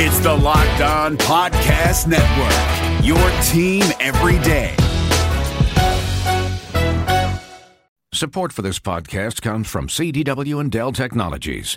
It's the Locked On Podcast Network, your team every day. Support for this podcast comes from CDW and Dell Technologies.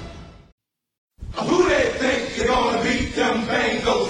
Who they think is gonna beat them Bengals?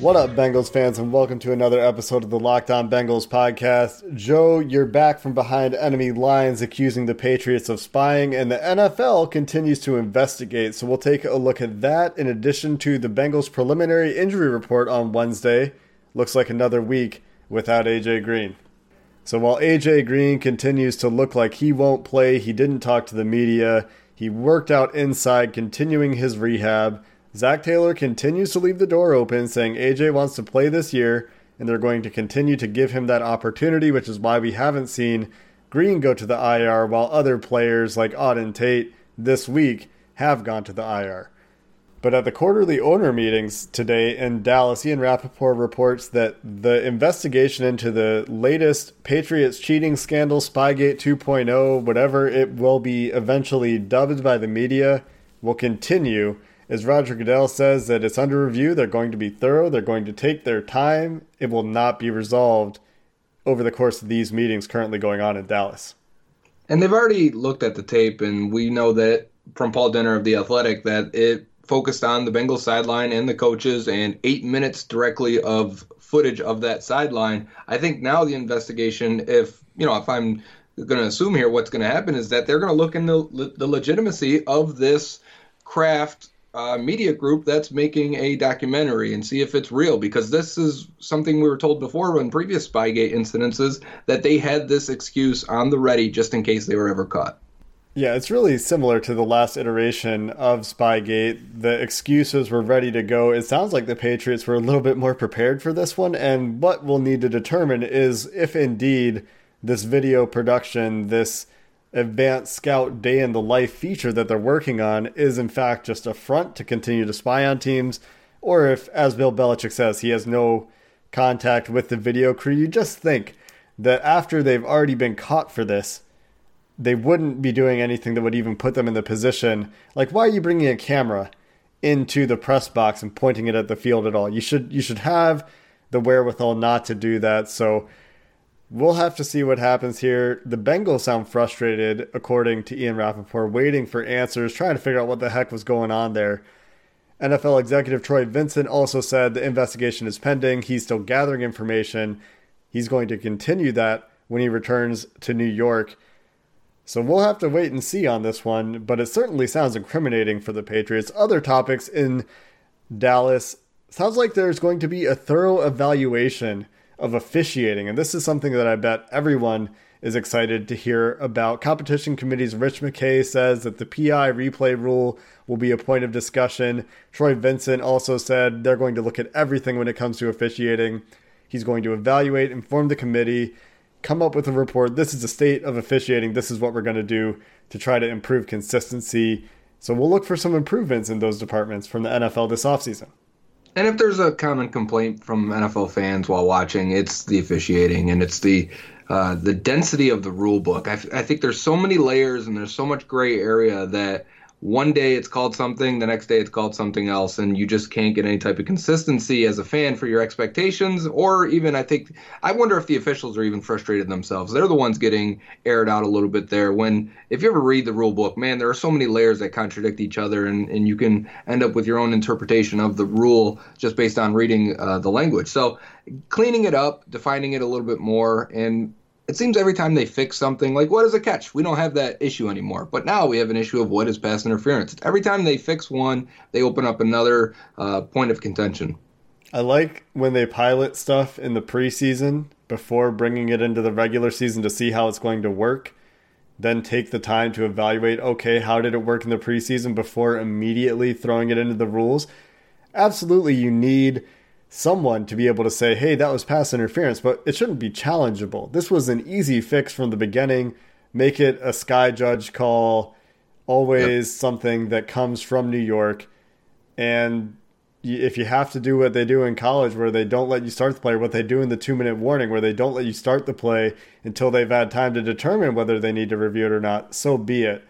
What up, Bengals fans, and welcome to another episode of the Locked On Bengals podcast. Joe, you're back from behind enemy lines accusing the Patriots of spying, and the NFL continues to investigate, so we'll take a look at that in addition to the Bengals preliminary injury report on Wednesday. Looks like another week without A.J. Green. So while A.J. Green continues to look like he won't play, he didn't talk to the media, he worked out inside, continuing his rehab. Zach Taylor continues to leave the door open, saying AJ wants to play this year, and they're going to continue to give him that opportunity, which is why we haven't seen Green go to the IR, while other players like Auden Tate this week have gone to the IR. But at the quarterly owner meetings today in Dallas, Ian Rapoport reports that the investigation into the latest Patriots cheating scandal, Spygate 2.0, whatever it will be eventually dubbed by the media, will continue. As Roger Goodell says that it's under review, they're going to be thorough, they're going to take their time, it will not be resolved over the course of these meetings currently going on in Dallas. And they've already looked at the tape, and we know that from Paul Denner of The Athletic that it focused on the Bengals sideline and the coaches and 8 minutes directly of footage of that sideline. I think now the investigation, if I'm going to assume here what's going to happen is that they're going to look into the legitimacy of this Kraft media group that's making a documentary and see if it's real, because this is something we were told before in previous Spygate incidences that they had this excuse on the ready just in case they were ever caught. Yeah, it's really similar to the last iteration of Spygate. The excuses were ready to go. It sounds like the Patriots were a little bit more prepared for this one, and what we'll need to determine is if indeed this video production, this Advanced Scout Day in the Life feature that they're working on is in fact just a front to continue to spy on teams, or if, as Bill Belichick says, he has no contact with the video crew. You just think that after they've already been caught for this, they wouldn't be doing anything that would even put them in the position. Like, why are you bringing a camera into the press box and pointing it at the field at all? You should have the wherewithal not to do that. So we'll have to see what happens here. The Bengals sound frustrated, according to Ian Rapoport, waiting for answers, trying to figure out what the heck was going on there. NFL executive Troy Vincent also said the investigation is pending. He's still gathering information. He's going to continue that when he returns to New York. So we'll have to wait and see on this one, but it certainly sounds incriminating for the Patriots. Other topics in Dallas, sounds like there's going to be a thorough evaluation of officiating, and this is something that I bet everyone is excited to hear about. Competition Committee's Rich McKay says that the PI replay rule will be a point of discussion. Troy Vincent also said they're going to look at everything when it comes to officiating. He's going to evaluate, inform the committee, come up with a report. This is the state of officiating. This is what we're going to do to try to improve consistency. So we'll look for some improvements in those departments from the NFL this offseason. And if there's a common complaint from NFL fans while watching, it's the officiating and it's the density of the rule book. I think there's so many layers and there's so much gray area that one day it's called something, the next day it's called something else, and you just can't get any type of consistency as a fan for your expectations. Or even, I wonder if the officials are even frustrated themselves. They're the ones getting aired out a little bit there. When, if you ever read the rule book, man, there are so many layers that contradict each other, and you can end up with your own interpretation of the rule just based on reading the language. So cleaning it up, defining it a little bit more, and it seems every time they fix something, like what is a catch? We don't have that issue anymore. But now we have an issue of what is pass interference. Every time they fix one, they open up another point of contention. I like when they pilot stuff in the preseason before bringing it into the regular season to see how it's going to work. Then take the time to evaluate, okay, how did it work in the preseason before immediately throwing it into the rules? Absolutely, you need someone to be able to say, hey, that was pass interference, but it shouldn't be challengeable. This was an easy fix from the beginning. Make it a sky judge call, always something that comes from New York. And if you have to do what they do in college, where they don't let you start the play, what they do in the 2-minute warning, where they don't let you start the play until they've had time to determine whether they need to review it or not, so be it.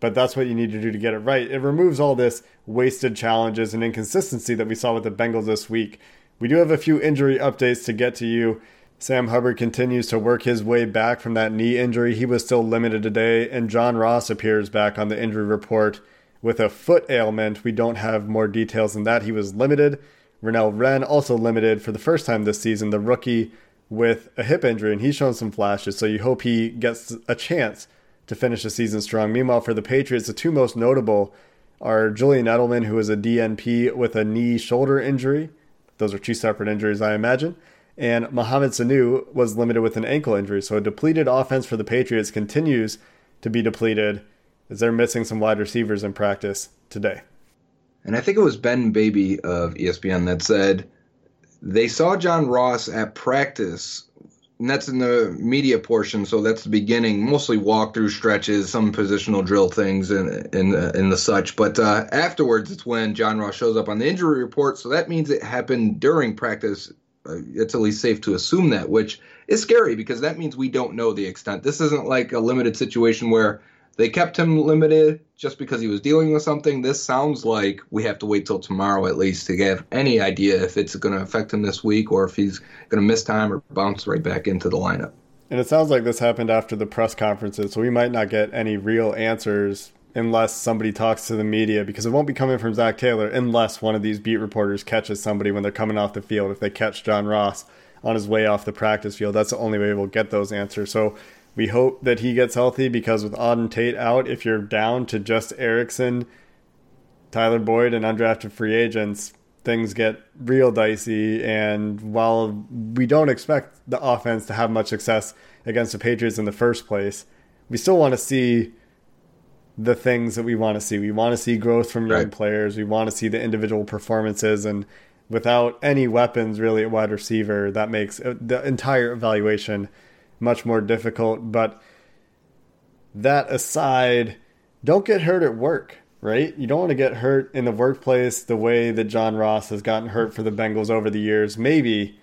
But that's what you need to do to get it right. It removes all this wasted challenges and inconsistency that we saw with the Bengals this week. We do have a few injury updates to get to you. Sam Hubbard continues to work his way back from that knee injury. He was still limited today, and John Ross appears back on the injury report with a foot ailment. We don't have more details than that. He was limited. Rennell Wren also limited for the first time this season, the rookie with a hip injury, and he's shown some flashes, so you hope he gets a chance to finish the season strong. Meanwhile, for the Patriots, the two most notable are Julian Edelman, who is a DNP with a knee-shoulder injury. Those are two separate injuries, I imagine. And Mohamed Sanu was limited with an ankle injury. So a depleted offense for the Patriots continues to be depleted as they're missing some wide receivers in practice today. And I think it was Ben Baby of ESPN that said they saw John Ross at practice, and that's in the media portion, so that's the beginning, mostly walk-through stretches, some positional drill things, and the such. But afterwards, it's when John Ross shows up on the injury report, so that means it happened during practice. It's at least safe to assume that, which is scary because that means we don't know the extent. This isn't like a limited situation where they kept him limited just because he was dealing with something. This sounds like we have to wait till tomorrow at least to have any idea if it's going to affect him this week or if he's going to miss time or bounce right back into the lineup. And it sounds like this happened after the press conferences, so we might not get any real answers unless somebody talks to the media, because it won't be coming from Zach Taylor unless one of these beat reporters catches somebody when they're coming off the field. If they catch John Ross on his way off the practice field, that's the only way we'll get those answers. So we hope that he gets healthy, because with Auden Tate out, if you're down to just Erickson, Tyler Boyd, and undrafted free agents, things get real dicey. And while we don't expect the offense to have much success against the Patriots in the first place, we still want to see the things that we want to see. We want to see growth from young players. We want to see the individual performances. And without any weapons really at wide receiver, that makes the entire evaluation much more difficult. But that aside, don't get hurt at work, right? You don't want to get hurt in the workplace the way that John Ross has gotten hurt for the Bengals over the years. Maybe,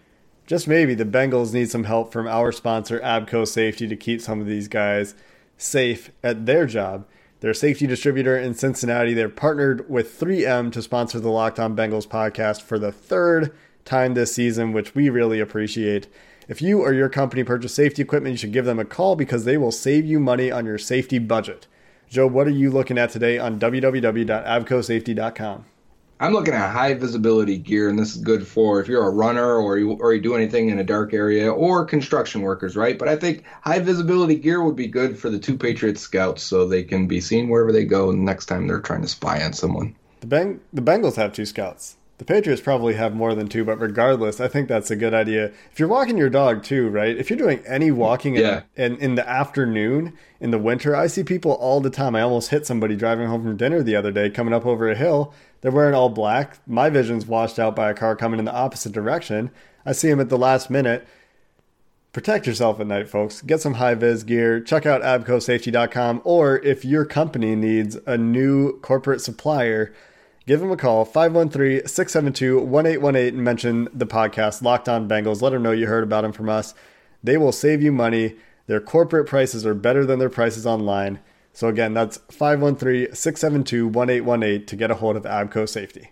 just maybe, the Bengals need some help from our sponsor, Abco Safety, to keep some of these guys safe at their job. They're a safety distributor in Cincinnati. They're partnered with 3M to sponsor the Locked On Bengals podcast for the third time this season, which we really appreciate. If you or your company purchase safety equipment, you should give them a call because they will save you money on your safety budget. Joe, what are you looking at today on www.abcosafety.com? I'm looking at high visibility gear, and this is good for if you're a runner or you do anything in a dark area, or construction workers, right? But I think high visibility gear would be good for the two Patriots scouts so they can be seen wherever they go next time they're trying to spy on someone. The Bengals have two scouts. The Patriots probably have more than two, but regardless, I think that's a good idea. If you're walking your dog too, right? If you're doing any walking in the afternoon, in the winter, I see people all the time. I almost hit somebody driving home from dinner the other day, coming up over a hill. They're wearing all black. My vision's washed out by a car coming in the opposite direction. I see them at the last minute. Protect yourself at night, folks. Get some high-vis gear. Check out abcosafety.com, or if your company needs a new corporate supplier, give them a call, 513-672-1818, and mention the podcast, Locked On Bengals. Let them know you heard about them from us. They will save you money. Their corporate prices are better than their prices online. So again, that's 513-672-1818 to get a hold of Abco Safety.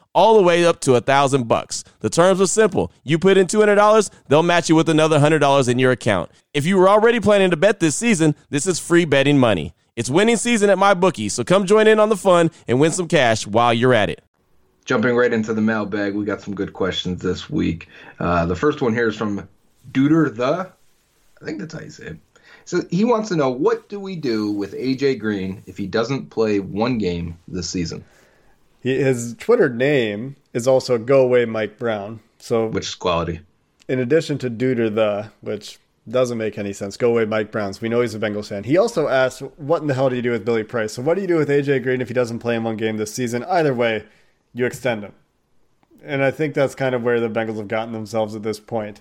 all the way up to $1,000. The terms were simple. You put in $200, they'll match you with another $100 in your account. If you were already planning to bet this season, this is free betting money. It's winning season at MyBookie, so come join in on the fun and win some cash while you're at it. Jumping right into the mailbag, we got some good questions this week. The first one here is from Duder the, I think that's how you say it. So he wants to know, what do we do with A.J. Green if he doesn't play one game this season? His Twitter name is also Go Away Mike Brown. So, which is quality. In addition to Duder the, which doesn't make any sense, Go Away Mike Browns. We know he's a Bengals fan. He also asked, what in the hell do you do with Billy Price? So what do you do with A.J. Green if he doesn't play in one game this season? Either way, you extend him. And I think that's kind of where the Bengals have gotten themselves at this point.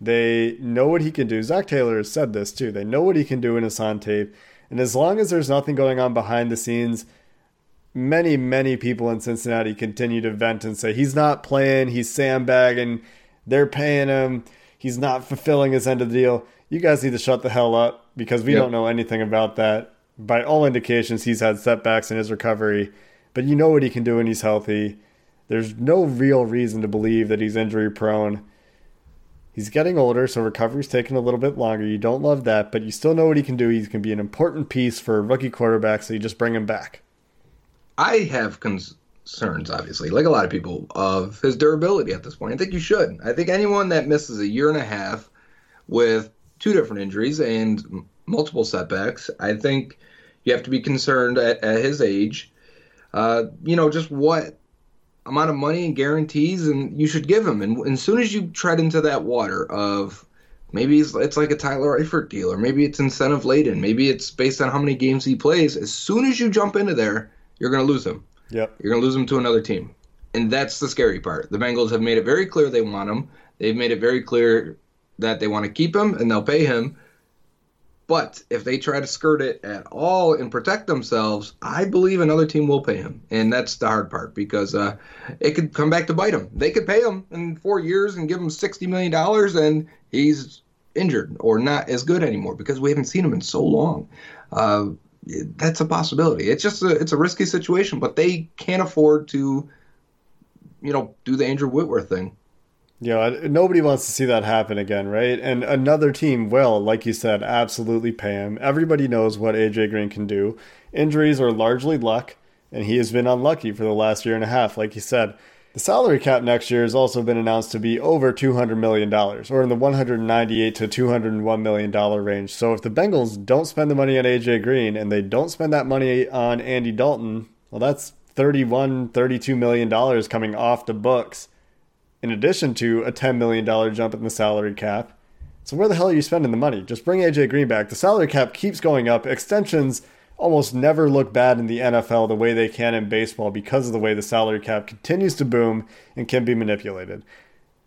They know what he can do. Zach Taylor has said this too. They know what he can do in his on tape. And as long as there's nothing going on behind the scenes, many, many people in Cincinnati continue to vent and say, he's not playing, he's sandbagging, they're paying him, he's not fulfilling his end of the deal. You guys need to shut the hell up, because we don't know anything about that. By all indications, he's had setbacks in his recovery, but you know what he can do when he's healthy. There's no real reason to believe that he's injury prone. He's getting older, so recovery's taking a little bit longer. You don't love that, but you still know what he can do. He can be an important piece for a rookie quarterback, so you just bring him back. I have concerns, obviously, like a lot of people, of his durability at this point. I think you should. I think anyone that misses a year and a half with two different injuries and multiple setbacks, I think you have to be concerned at his age. Just what amount of money and guarantees and you should give him. And as soon as you tread into that water of maybe it's like a Tyler Eifert deal, or maybe it's incentive-laden, maybe it's based on how many games he plays, as soon as you jump into there, you're going to lose him. Yep. You're going to lose him to another team. And that's the scary part. The Bengals have made it very clear they want him. They've made it very clear that they want to keep him and they'll pay him. But if they try to skirt it at all and protect themselves, I believe another team will pay him. And that's the hard part, because it could come back to bite him. They could pay him in 4 years and give him $60 million and he's injured or not as good anymore, because we haven't seen him in so long. That's a possibility. It's just it's a risky situation, but they can't afford to, do the Andrew Whitworth thing. Yeah, nobody wants to see that happen again, right? And another team will, like you said, absolutely pay him. Everybody knows what A.J. Green can do. Injuries are largely luck, and he has been unlucky for the last year and a half, like you said. The salary cap next year has also been announced to be over $200 million, or in the $198 to $201 million range. So if the Bengals don't spend the money on A.J. Green and they don't spend that money on Andy Dalton, well, that's $31, $32 million coming off the books, in addition to a $10 million jump in the salary cap. So where the hell are you spending the money? Just bring A.J. Green back. The salary cap keeps going up. Extensions almost never look bad in the NFL the way they can in baseball, because of the way the salary cap continues to boom and can be manipulated.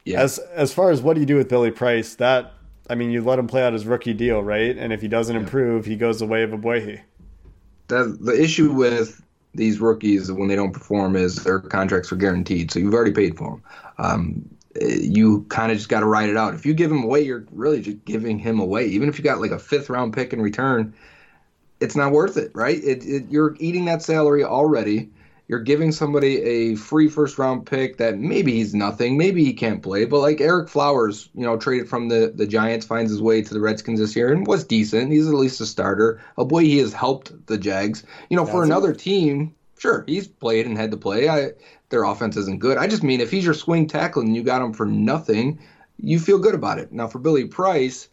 Yeah. As far as what do you do with Billy Price, you let him play out his rookie deal, right? And if he doesn't improve, he goes the way of Oboehi. The issue with these rookies when they don't perform is their contracts are guaranteed, so you've already paid for them. You kind of just got to ride it out. If you give him away, you're really just giving him away. Even if you got like a fifth-round pick in return, it's not worth it, right? You're eating that salary already, You're giving somebody a free first-round pick that maybe he's nothing, maybe he can't play, but like Eric Flowers, you know, traded from the Giants, finds his way to the Redskins this year and was decent. He's at least a starter. Oh boy, he has helped the Jags. You know, for another team, sure, he's played and had to play. Their offense isn't good. I just mean if he's your swing tackle and you got him for nothing, you feel good about it. Now for Billy Price,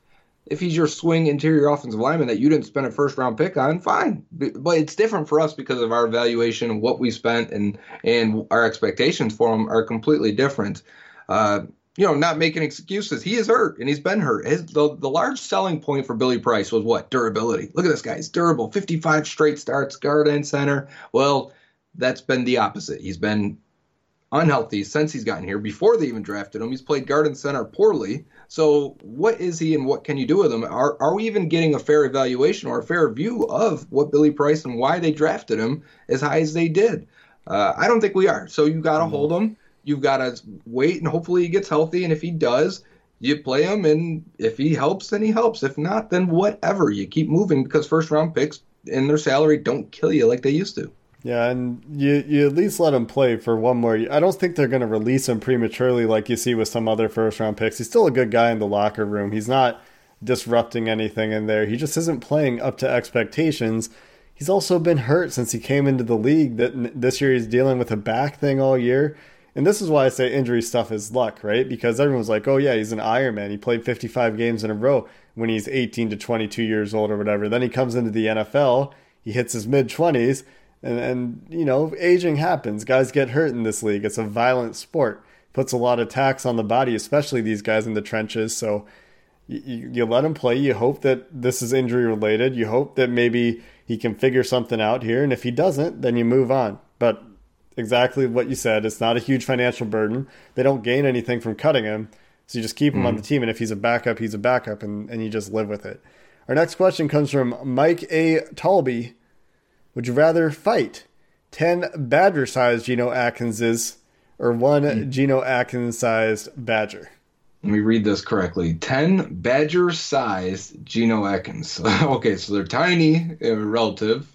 if he's your swing interior offensive lineman that you didn't spend a first-round pick on, fine. But it's different for us because of our evaluation, what we spent, and our expectations for him are completely different. You know, not making excuses. He is hurt, and he's been hurt. The large selling point for Billy Price was what? Durability. Look at this guy. He's durable. 55 straight starts, guard and center. Well, that's been the opposite. He's been unhealthy since he's gotten here. Before they even drafted him, he's played guard and center poorly. So what is he and what can you do with him? Are we even getting a fair evaluation or a fair view of what Billy Price and why they drafted him as high as they did? I don't think we are. So you got to hold him. You've got to wait, and hopefully he gets healthy. And if he does, you play him. And if he helps, then he helps. If not, then whatever. You keep moving because first-round picks and their salary don't kill you like they used to. Yeah, and you at least let him play for one more year. I don't think they're going to release him prematurely like you see with some other first-round picks. He's still a good guy in the locker room. He's not disrupting anything in there. He just isn't playing up to expectations. He's also been hurt since he came into the league. This year he's dealing with a back thing all year. And this is why I say injury stuff is luck, right? Because everyone's like, oh, yeah, he's an Ironman. He played 55 games in a row when he's 18 to 22 years old or whatever. Then he comes into the NFL. He hits his mid-20s. And you know, aging happens. Guys get hurt in this league. It's a violent sport. Puts a lot of tax on the body, especially these guys in the trenches. So you let him play. You hope that this is injury related. You hope that maybe he can figure something out here. And if he doesn't, then you move on. But exactly what you said, it's not a huge financial burden. They don't gain anything from cutting him. So you just keep him on the team. And if he's a backup, he's a backup. And you just live with it. Our next question comes from Mike A. Talby. Would you rather fight 10 badger-sized Geno Atkinses or one Geno Atkins-sized badger? Let me read this correctly. 10 badger-sized Geno Atkins. Okay, so they're tiny, relative,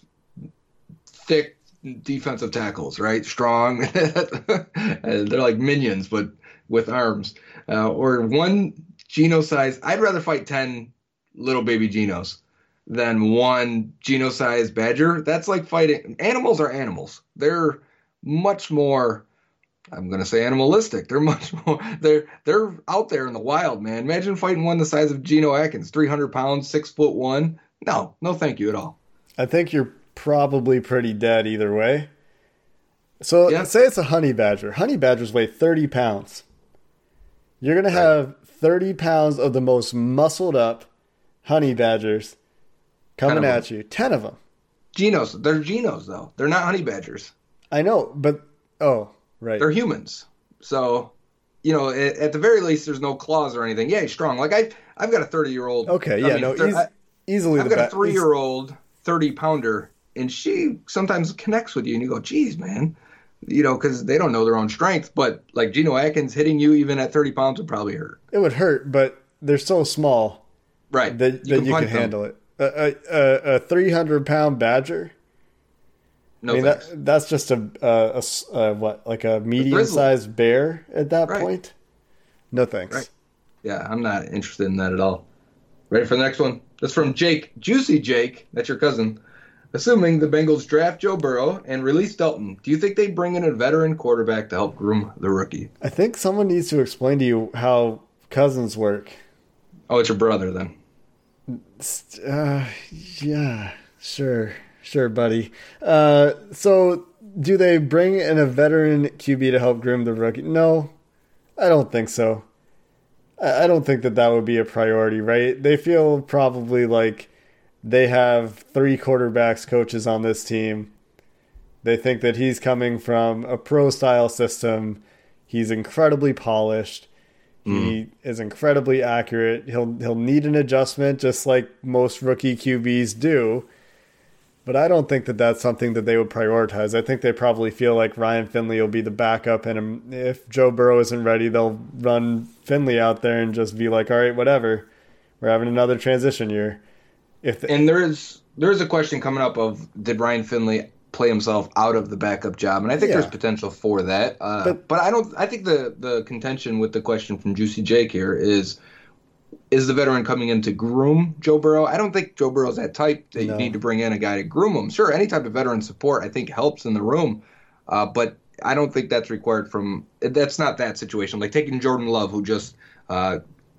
thick defensive tackles, right? Strong. They're like minions, but with arms. Or one Geno-sized. I'd rather fight 10 little baby Genos than one Geno-sized badger. That's like fighting. Animals are animals. They're much more, I'm going to say animalistic. They're much more, they're out there in the wild, man. Imagine fighting one the size of Geno Atkins, 300 pounds, 6'1". No thank you at all. I think you're probably pretty dead either way. So yeah. Say it's a honey badger. Honey badgers weigh 30 pounds. You're going to have 30 pounds of the most muscled up honey badgers coming at you. 10 of them. Genos. They're Genos, though. They're not honey badgers. I know, but... Oh, right. They're humans. So, you know, at the very least, there's no claws or anything. Yeah, he's strong. Like, I've got a 30-year-old... Okay, yeah, easily I've got a 3-year-old 30-pounder, and she sometimes connects with you, and you go, geez, man. You know, because they don't know their own strength, but, like, Geno Atkins hitting you even at 30 pounds would probably hurt. It would hurt, but they're so small right. that you can handle it. A 300-pound badger. No, I mean, that's just a medium-sized bear at that point. No thanks. Right. Yeah, I'm not interested in that at all. Ready for the next one? That's from Jake, Juicy Jake. That's your cousin. Assuming the Bengals draft Joe Burrow and release Dalton, do you think they bring in a veteran quarterback to help groom the rookie? I think someone needs to explain to you how cousins work. Oh, it's your brother then. Yeah, sure, buddy. So do they bring in a veteran QB to help groom the rookie? No, I don't think so. I don't think that would be a priority, right? They feel probably like they have 3 quarterbacks coaches on this team. They think that he's coming from a pro-style system. He's incredibly polished. He is incredibly accurate. He'll need an adjustment just like most rookie QBs do. But I don't think that that's something that they would prioritize. I think they probably feel like Ryan Finley will be the backup. And if Joe Burrow isn't ready, they'll run Finley out there and just be like, all right, whatever. We're having another transition year. And there is a question coming up of did Ryan Finley play himself out of the backup job, and I think there's potential for that. But I don't. I think the contention with the question from Juicy Jake here is the veteran coming in to groom Joe Burrow? I don't think Joe Burrow's that type that you need to bring in a guy to groom him. Sure, any type of veteran support I think helps in the room, but I don't think that's required from. That's not that situation. Like taking Jordan Love, who just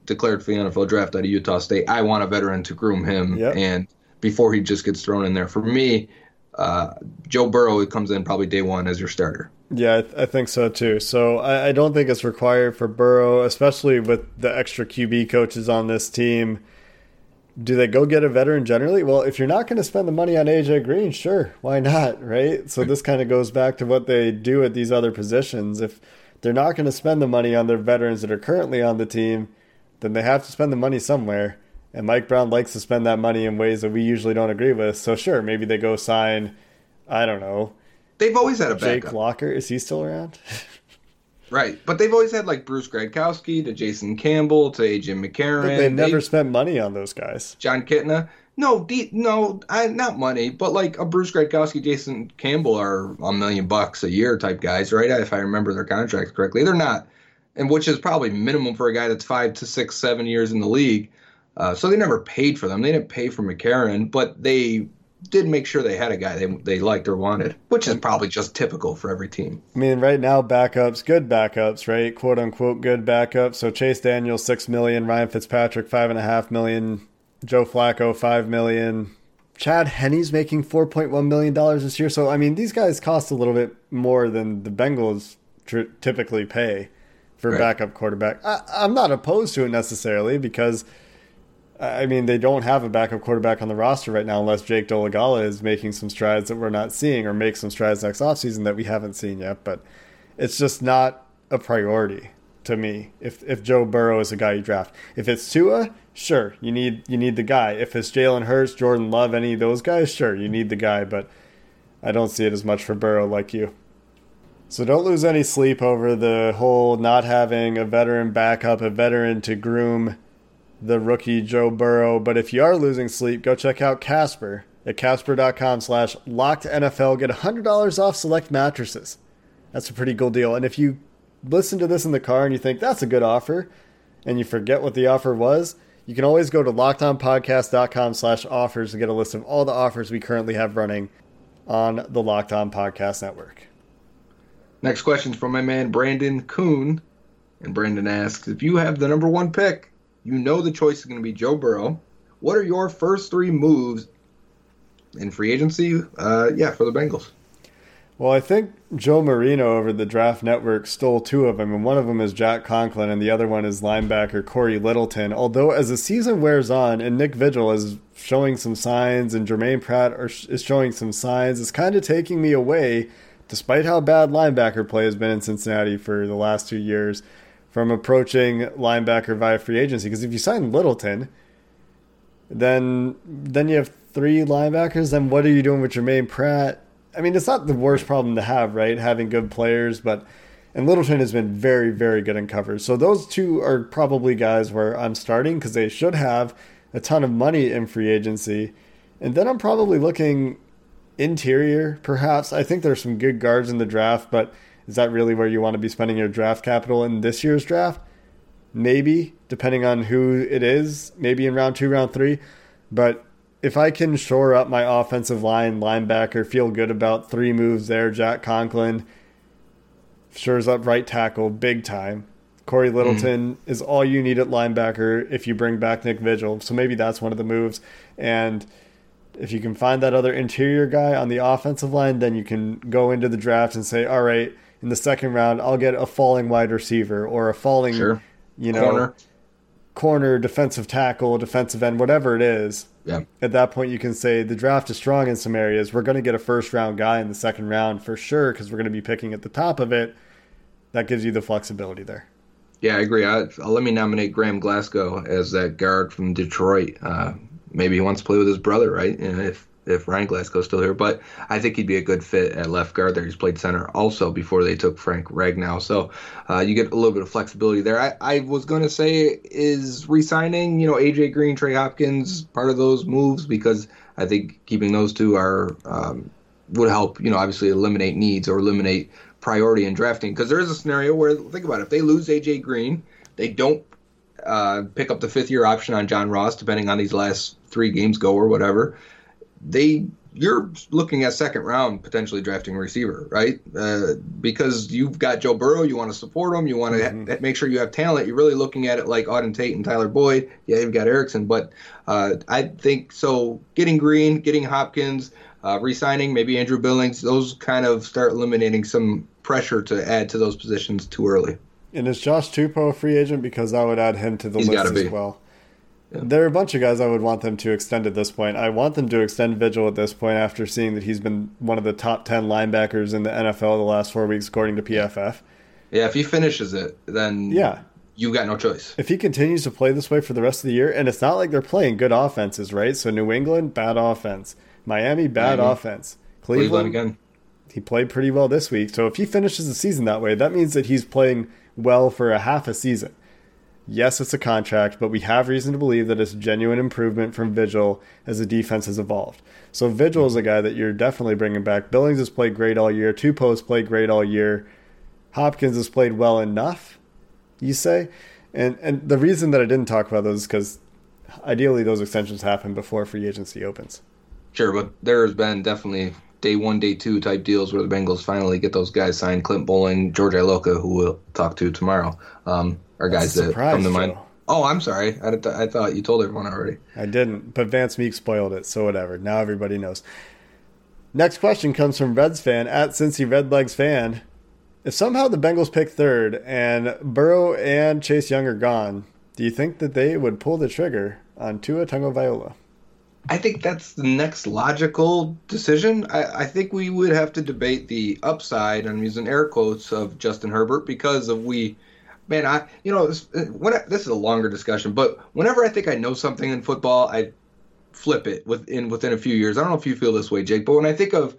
declared for the NFL draft out of Utah State. I want a veteran to groom him, and before he just gets thrown in there. For me, Joe Burrow comes in probably day one as your starter. Yeah, I think so too. So I don't think it's required for Burrow, especially with the extra QB coaches on this team. Do they go get a veteran generally? Well, if you're not going to spend the money on A.J. Green, sure, why not, right? So this kind of goes back to what they do at these other positions. If they're not going to spend the money on their veterans that are currently on the team, then they have to spend the money somewhere. And Mike Brown likes to spend that money in ways that we usually don't agree with. So sure, maybe they go sign, I don't know. They've always had a backup. Jake Locker, is he still around? Right, but they've always had like Bruce Gradkowski to Jason Campbell to A.J. McCarron. But they've never spent money on those guys. John Kitna. Not money, but like a Bruce Gradkowski, Jason Campbell are $1 million a year type guys, right? If I remember their contracts correctly. They're not, and which is probably minimum for a guy that's 5 to 6, 7 years in the league. So they never paid for them. They didn't pay for McCarron, but they did make sure they had a guy they liked or wanted, which is probably just typical for every team. I mean, right now, backups, good backups, right? Quote unquote, good backups. So Chase Daniels, $6 million, Ryan Fitzpatrick, $5.5 million, Joe Flacco, $5 million, Chad Henney's making $4.1 million this year. So, I mean, these guys cost a little bit more than the Bengals typically pay for backup quarterback. I'm not opposed to it necessarily because, I mean, they don't have a backup quarterback on the roster right now unless Jake Dolagala is making some strides that we're not seeing or make some strides next offseason that we haven't seen yet. But it's just not a priority to me if Joe Burrow is a guy you draft. If it's Tua, sure, you need the guy. If it's Jalen Hurts, Jordan Love, any of those guys, sure, you need the guy. But I don't see it as much for Burrow like you. So don't lose any sleep over the whole not having a veteran backup, a veteran to groom the rookie Joe Burrow. But if you are losing sleep, go check out Casper at casper.com/lockedNFL. Get $100 off select mattresses. That's a pretty cool deal. And if you listen to this in the car and you think that's a good offer and you forget what the offer was, you can always go to lockedonpodcast.com/offers to get a list of all the offers we currently have running on the Locked On Podcast Network. Next question is from my man Brandon Kuhn. And Brandon asks, if you have the number one pick, you know the choice is going to be Joe Burrow. What are your first three moves in free agency for the Bengals? Well, I think Joe Marino over the Draft Network stole two of them, and one of them is Jack Conklin, and the other one is linebacker Corey Littleton. Although as the season wears on, and Nick Vigil is showing some signs, and Jermaine Pratt is showing some signs, it's kind of taking me away, despite how bad linebacker play has been in Cincinnati for the last 2 years, from approaching linebacker via free agency. Because if you sign Littleton, then you have three linebackers. Then what are you doing with Jermaine Pratt? I mean, it's not the worst problem to have, right? Having good players, and Littleton has been very, very good in coverage. So those two are probably guys where I'm starting because they should have a ton of money in free agency. And then I'm probably looking interior, perhaps. I think there's some good guards in the draft, but is that really where you want to be spending your draft capital in this year's draft? Maybe, depending on who it is, maybe in round 2, round 3. But if I can shore up my offensive line, linebacker, feel good about three moves there. Jack Conklin shores up right tackle big time. Corey Littleton is all you need at linebacker if you bring back Nick Vigil. So maybe that's one of the moves. And if you can find that other interior guy on the offensive line, then you can go into the draft and say, all right, in the second round, I'll get a falling wide receiver or a falling, corner, defensive tackle, defensive end, whatever it is. Yeah. At that point, you can say the draft is strong in some areas. We're going to get a first-round guy in the second round for sure because we're going to be picking at the top of it. That gives you the flexibility there. Yeah, I agree. Let me nominate Graham Glasgow as that guard from Detroit. Maybe he wants to play with his brother, right? And if Ryan Glasgow's still here, but I think he'd be a good fit at left guard there. He's played center also before they took Frank Ragnow. So you get a little bit of flexibility there. I was going to say is re-signing, A.J. Green, Trey Hopkins, part of those moves because I think keeping those two are would help, you know, obviously eliminate needs or eliminate priority in drafting. Because there is a scenario where, think about it, if they lose A.J. Green, they don't pick up the fifth-year option on John Ross, depending on these last three games go or whatever, you're looking at second round potentially drafting a receiver, right? Because you've got Joe Burrow, you want to support him, you want to make sure you have talent. You're really looking at it like Auden Tate and Tyler Boyd. Yeah, you've got Erickson, but I think so. Getting Green, getting Hopkins, re-signing maybe Andrew Billings, those kind of start eliminating some pressure to add to those positions too early. And is Josh Tupou a free agent? Because I would add him to the list as well. Yeah. There are a bunch of guys I would want them to extend at this point. I want them to extend Vigil at this point after seeing that he's been one of the top 10 linebackers in the NFL the last 4 weeks, according to PFF. Yeah, if he finishes it, then you've got no choice. If he continues to play this way for the rest of the year, and it's not like they're playing good offenses, right? So New England, bad offense. Miami, bad offense. Cleveland again. He played pretty well this week. So if he finishes the season that way, that means that he's playing well for a half a season. Yes, it's a contract, but we have reason to believe that it's a genuine improvement from Vigil as the defense has evolved. So Vigil is a guy that you're definitely bringing back. Billings has played great all year. Tupou has played great all year. Hopkins has played well enough, you say? And the reason that I didn't talk about those is because ideally those extensions happen before free agency opens. Sure, but there has been definitely day one, day two type deals where the Bengals finally get those guys signed. Clint Bowling, George Iloka, who we'll talk to tomorrow, are guys that come to mind. Oh, I'm sorry. I thought you told everyone already. I didn't, but Vance Meek spoiled it, so whatever. Now everybody knows. Next question comes from Reds fan, at Cincy Redlegs fan. If somehow the Bengals pick third and Burrow and Chase Young are gone, do you think that they would pull the trigger on Tua Tagovailoa? I think that's the next logical decision. I think we would have to debate the upside, and I'm using air quotes, of Justin Herbert because of this is a longer discussion, but whenever I think I know something in football, I flip it within a few years. I don't know if you feel this way, Jake, but when I think of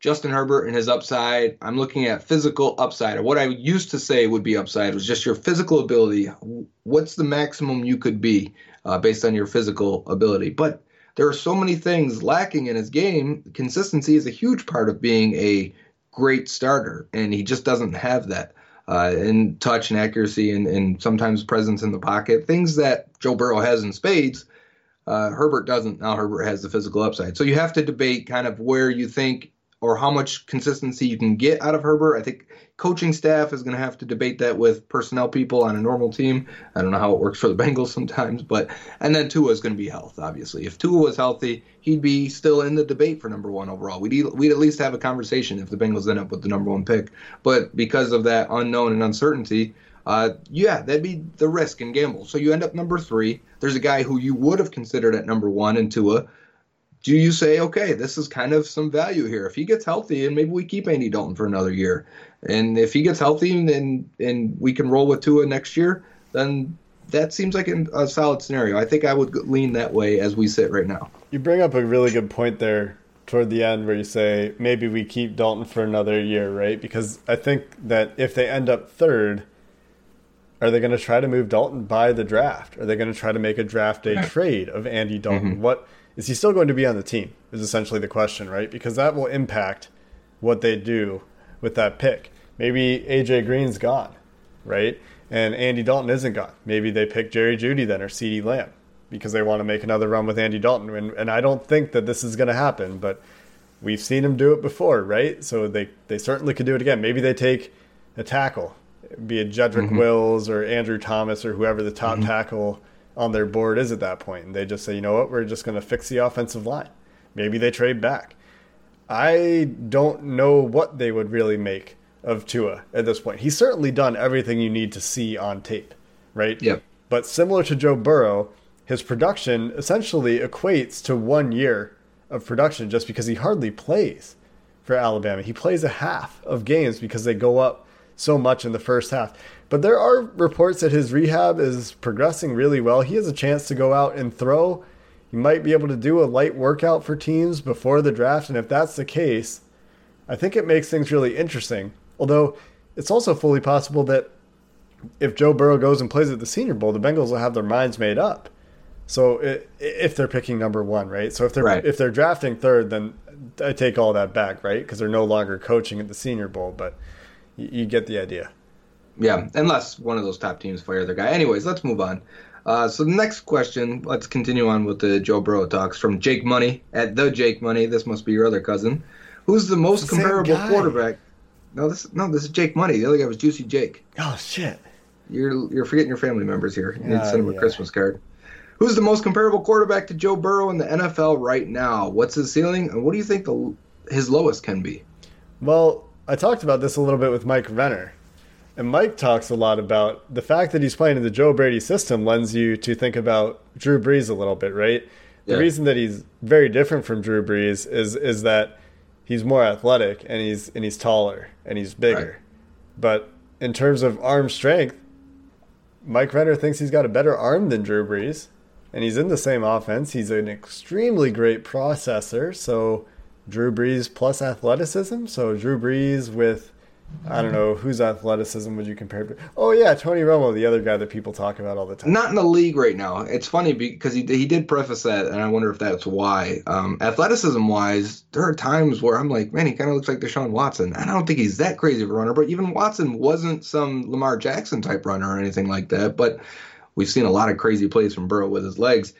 Justin Herbert and his upside, I'm looking at physical upside. Or what I used to say would be upside was just your physical ability. What's the maximum you could be based on your physical ability? But there are so many things lacking in his game. Consistency is a huge part of being a great starter, and he just doesn't have that. And touch and accuracy and sometimes presence in the pocket, things that Joe Burrow has in spades, Herbert doesn't. Now Herbert has the physical upside. So you have to debate kind of where you think or how much consistency you can get out of Herbert. I think coaching staff is going to have to debate that with personnel people on a normal team. I don't know how it works for the Bengals sometimes, and then Tua is going to be health, obviously. If Tua was healthy, he'd be still in the debate for number one overall. We'd at least have a conversation if the Bengals end up with the number one pick. But because of that unknown and uncertainty, that'd be the risk and gamble. So you end up number three. There's a guy who you would have considered at number one in Tua. Do you say, okay, this is kind of some value here. If he gets healthy, and maybe we keep Andy Dalton for another year. And if he gets healthy and we can roll with Tua next year, then that seems like a solid scenario. I think I would lean that way as we sit right now. You bring up a really good point there toward the end where you say maybe we keep Dalton for another year, right? Because I think that if they end up third, are they going to try to move Dalton by the draft? Are they going to try to make a draft day trade of Andy Dalton? Mm-hmm. What is he still going to be on the team is essentially the question, right? Because that will impact what they do with that pick. Maybe A.J. Green's gone, right? And Andy Dalton isn't gone. Maybe they pick Jerry Jeudy then or CeeDee Lamb because they want to make another run with Andy Dalton. And I don't think that this is going to happen, but we've seen him do it before, right? So they certainly could do it again. Maybe they take a tackle, be it Jedrick Wills or Andrew Thomas or whoever the top tackle on their board is at that point. And they just say, you know what, we're just going to fix the offensive line. Maybe they trade back. I don't know what they would really make of Tua at this point. He's certainly done everything you need to see on tape, right? Yep. But similar to Joe Burrow, his production essentially equates to 1 year of production just because he hardly plays for Alabama. He plays a half of games because they go up so much in the first half. But there are reports that his rehab is progressing really well. He has a chance to go out and throw. He might be able to do a light workout for teams before the draft. And if that's the case, I think it makes things really interesting. Although it's also fully possible that if Joe Burrow goes and plays at the Senior Bowl, the Bengals will have their minds made up. So if they're picking number one, right? So if they're drafting third, then I take all that back, right? Because they're no longer coaching at the Senior Bowl, but you get the idea. Yeah, unless one of those top teams fire their guy. Anyways, let's move on. So the next question, let's continue on with the Joe Burrow talks from Jake Money at the Jake Money. This must be your other cousin. Who's the most comparable quarterback? No, this is Jake Money. The other guy was Juicy Jake. Oh shit! You're forgetting your family members here. You need to send them a Christmas card. Who's the most comparable quarterback to Joe Burrow in the NFL right now? What's his ceiling, and what do you think his lowest can be? Well, I talked about this a little bit with Mike Renner, and Mike talks a lot about the fact that he's playing in the Joe Brady system lends you to think about Drew Brees a little bit, right? Yeah. The reason that he's very different from Drew Brees is that he's more athletic and he's taller and he's bigger. Right. But in terms of arm strength, Mike Renner thinks he's got a better arm than Drew Brees. And he's in the same offense. He's an extremely great processor. So Drew Brees plus athleticism. So Drew Brees with, I don't know, whose athleticism would you compare to? Oh, yeah, Tony Romo, the other guy that people talk about all the time. Not in the league right now. It's funny because he did preface that, and I wonder if that's why. Athleticism-wise, there are times where I'm like, man, he kind of looks like Deshaun Watson. I don't think he's that crazy of a runner, but even Watson wasn't some Lamar Jackson-type runner or anything like that. But we've seen a lot of crazy plays from Burrow with his legs.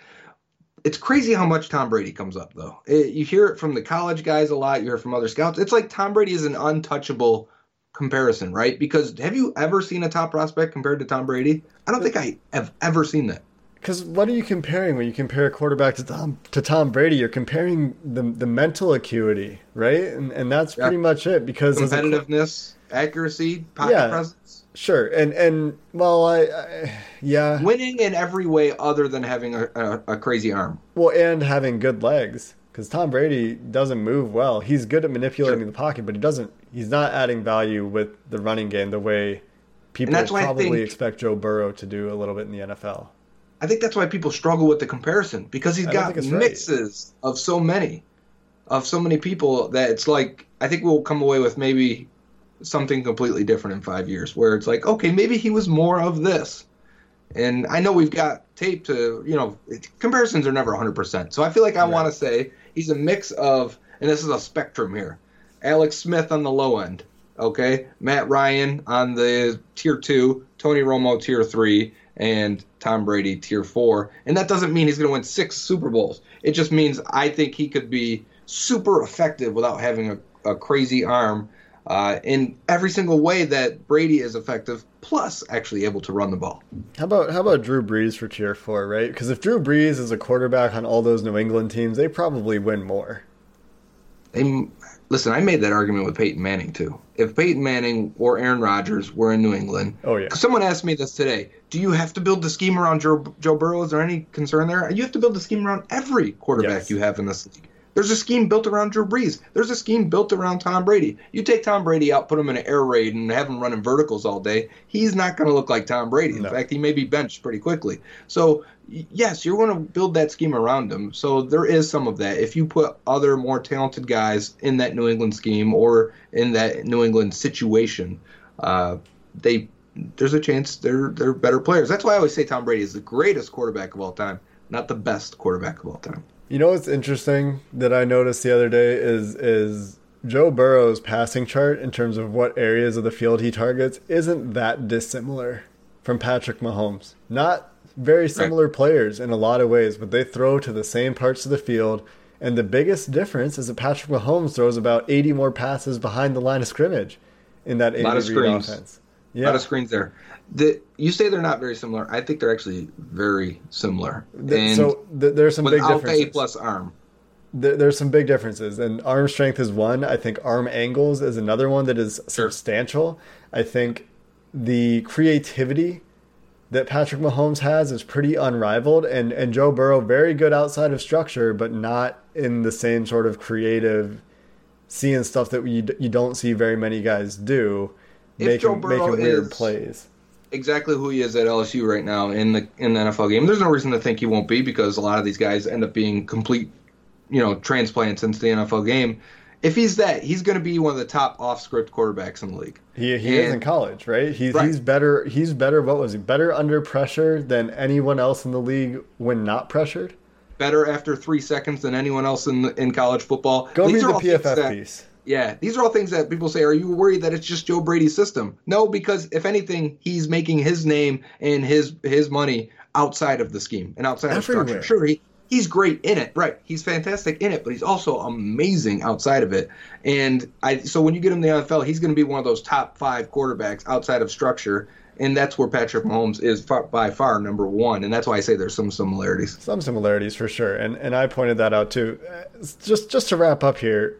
It's crazy how much Tom Brady comes up, though. You hear it from the college guys a lot. You hear it from other scouts. It's like Tom Brady is an untouchable comparison, right? Because have you ever seen a top prospect compared to Tom Brady? I don't think I have ever seen that. Because what are you comparing when you compare a quarterback to Tom Brady? You're comparing the mental acuity, right? And that's pretty much it. Because competitiveness, accuracy, pocket presence. Sure, and winning in every way other than having a crazy arm. Well, and having good legs, because Tom Brady doesn't move well. He's good at manipulating the pocket, but he's not adding value with the running game the way people probably expect Joe Burrow to do a little bit in the NFL. I think that's why people struggle with the comparison, because he's got mixes of so many people that it's like, I think we'll come away with maybe something completely different in 5 years, where it's like, okay, maybe he was more of this. And I know we've got tape to, comparisons are never 100%. So I feel like I want to say he's a mix of, and this is a spectrum here, Alex Smith on the low end, okay, Matt Ryan on the tier 2, Tony Romo tier 3, and Tom Brady tier 4. And that doesn't mean he's going to win 6 Super Bowls. It just means I think he could be super effective without having a crazy arm, in every single way that Brady is effective, plus actually able to run the ball. How about Drew Brees for tier 4, right? Because if Drew Brees is a quarterback on all those New England teams, they probably win more. Listen, I made that argument with Peyton Manning, too. If Peyton Manning or Aaron Rodgers were in New England, someone asked me this today, do you have to build the scheme around Joe Burrow? Is there any concern there? You have to build the scheme around every quarterback you have in this league. There's a scheme built around Drew Brees. There's a scheme built around Tom Brady. You take Tom Brady out, put him in an air raid, and have him running verticals all day, he's not going to look like Tom Brady. In fact, he may be benched pretty quickly. So, yes, you're going to build that scheme around him. So there is some of that. If you put other more talented guys in that New England scheme or in that New England situation, there's a chance they're better players. That's why I always say Tom Brady is the greatest quarterback of all time, not the best quarterback of all time. You know what's interesting that I noticed the other day is Joe Burrow's passing chart in terms of what areas of the field he targets isn't that dissimilar from Patrick Mahomes. Not very similar players in a lot of ways, but they throw to the same parts of the field. And the biggest difference is that Patrick Mahomes throws about 80 more passes behind the line of scrimmage in that 80-read offense. Yeah. A lot of screens there. You say they're not very similar. I think they're actually very similar. And so there's some big differences. Without the A-plus arm. There's some big differences. And arm strength is one. I think arm angles is another one that is substantial. I think the creativity that Patrick Mahomes has is pretty unrivaled. And Joe Burrow, very good outside of structure, but not in the same sort of creative, seeing stuff that you don't see very many guys do. Making weird plays. Exactly who he is at LSU right now in the NFL game. There's no reason to think he won't be, because a lot of these guys end up being complete, transplants into the NFL game. If he's that, he's going to be one of the top off-script quarterbacks in the league. He is in college, right? He's better under pressure than anyone else in the league when not pressured. better after 3 seconds than anyone else in college football. Go read the PFF piece. Yeah, these are all things that people say, are you worried that it's just Joe Brady's system? No, because if anything, he's making his name and his money outside of the scheme and outside of structure. Sure, he's great in it. Right. He's fantastic in it, but he's also amazing outside of it. And so when you get him in the NFL, he's going to be one of those top five quarterbacks outside of structure. And that's where Patrick Mahomes is by far number one. And that's why I say there's some similarities. Some similarities for sure. And I pointed that out too. Just to wrap up here,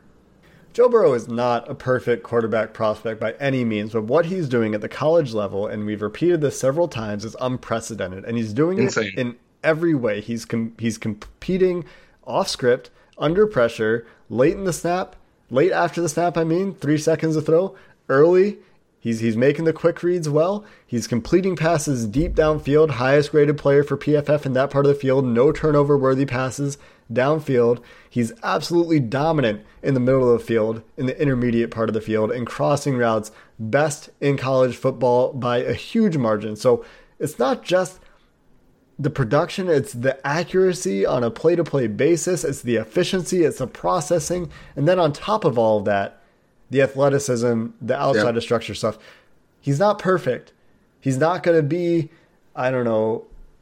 Joe Burrow is not a perfect quarterback prospect by any means, but what he's doing at the college level, and we've repeated this several times, is unprecedented. And he's doing it in every way. He's competing off script, under pressure, late after the snap, 3 seconds to throw, early. He's making the quick reads well. He's completing passes deep downfield, highest graded player for PFF in that part of the field. No turnover-worthy passes downfield. He's absolutely dominant in the middle of the field, in the intermediate part of the field, and crossing routes. Best in college football by a huge margin. So it's not just the production, it's the accuracy on a play-to-play basis. It's the efficiency, it's the processing. And then on top of all of that, the athleticism, the outside of structure stuff. He's not perfect. He's not going to be, John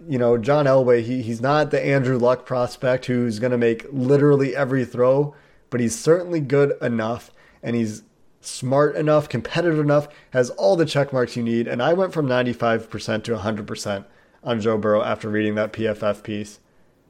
Elway. He's not the Andrew Luck prospect who's going to make literally every throw, but he's certainly good enough, and he's smart enough, competitive enough, has all the check marks you need. And I went from 95% to 100% on Joe Burrow after reading that PFF piece,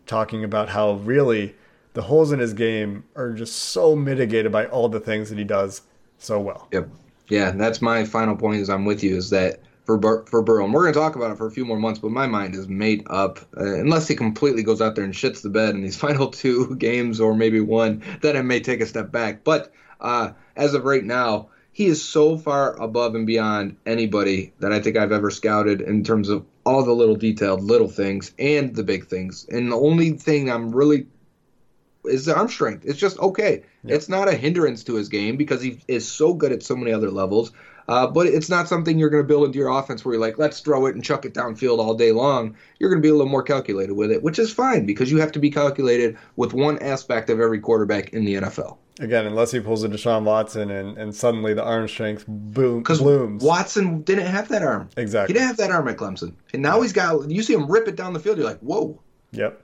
talking about how really the holes in his game are just so mitigated by all the things that he does so well. Yep. Yeah, and that's my final point is I'm with you, is that for Burrow, and we're going to talk about it for a few more months, but my mind is made up. Unless he completely goes out there and shits the bed in these final two games or maybe one, then it may take a step back. But as of right now, he is so far above and beyond anybody that I think I've ever scouted in terms of all the little detailed little things and the big things. And the only thing I'm really is the arm strength. It's just okay. Yeah. It's not a hindrance to his game because he is so good at so many other levels. But it's not something you're going to build into your offense where you're like, let's throw it and chuck it downfield all day long. You're going to be a little more calculated with it, which is fine because you have to be calculated with one aspect of every quarterback in the NFL. Again, unless he pulls a Deshaun Watson and suddenly the arm strength blooms. Watson didn't have that arm. Exactly. He didn't have that arm at Clemson. And now he's got – you see him rip it down the field, you're like, whoa. Yep.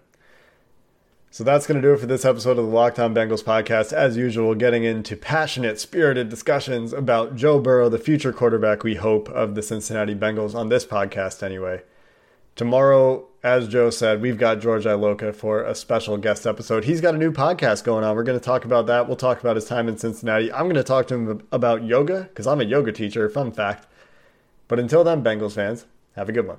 So that's going to do it for this episode of the Locked On Bengals podcast. As usual, getting into passionate, spirited discussions about Joe Burrow, the future quarterback, we hope, of the Cincinnati Bengals on this podcast anyway. Tomorrow, as Joe said, we've got George Iloka for a special guest episode. He's got a new podcast going on. We're going to talk about that. We'll talk about his time in Cincinnati. I'm going to talk to him about yoga because I'm a yoga teacher, fun fact. But until then, Bengals fans, have a good one.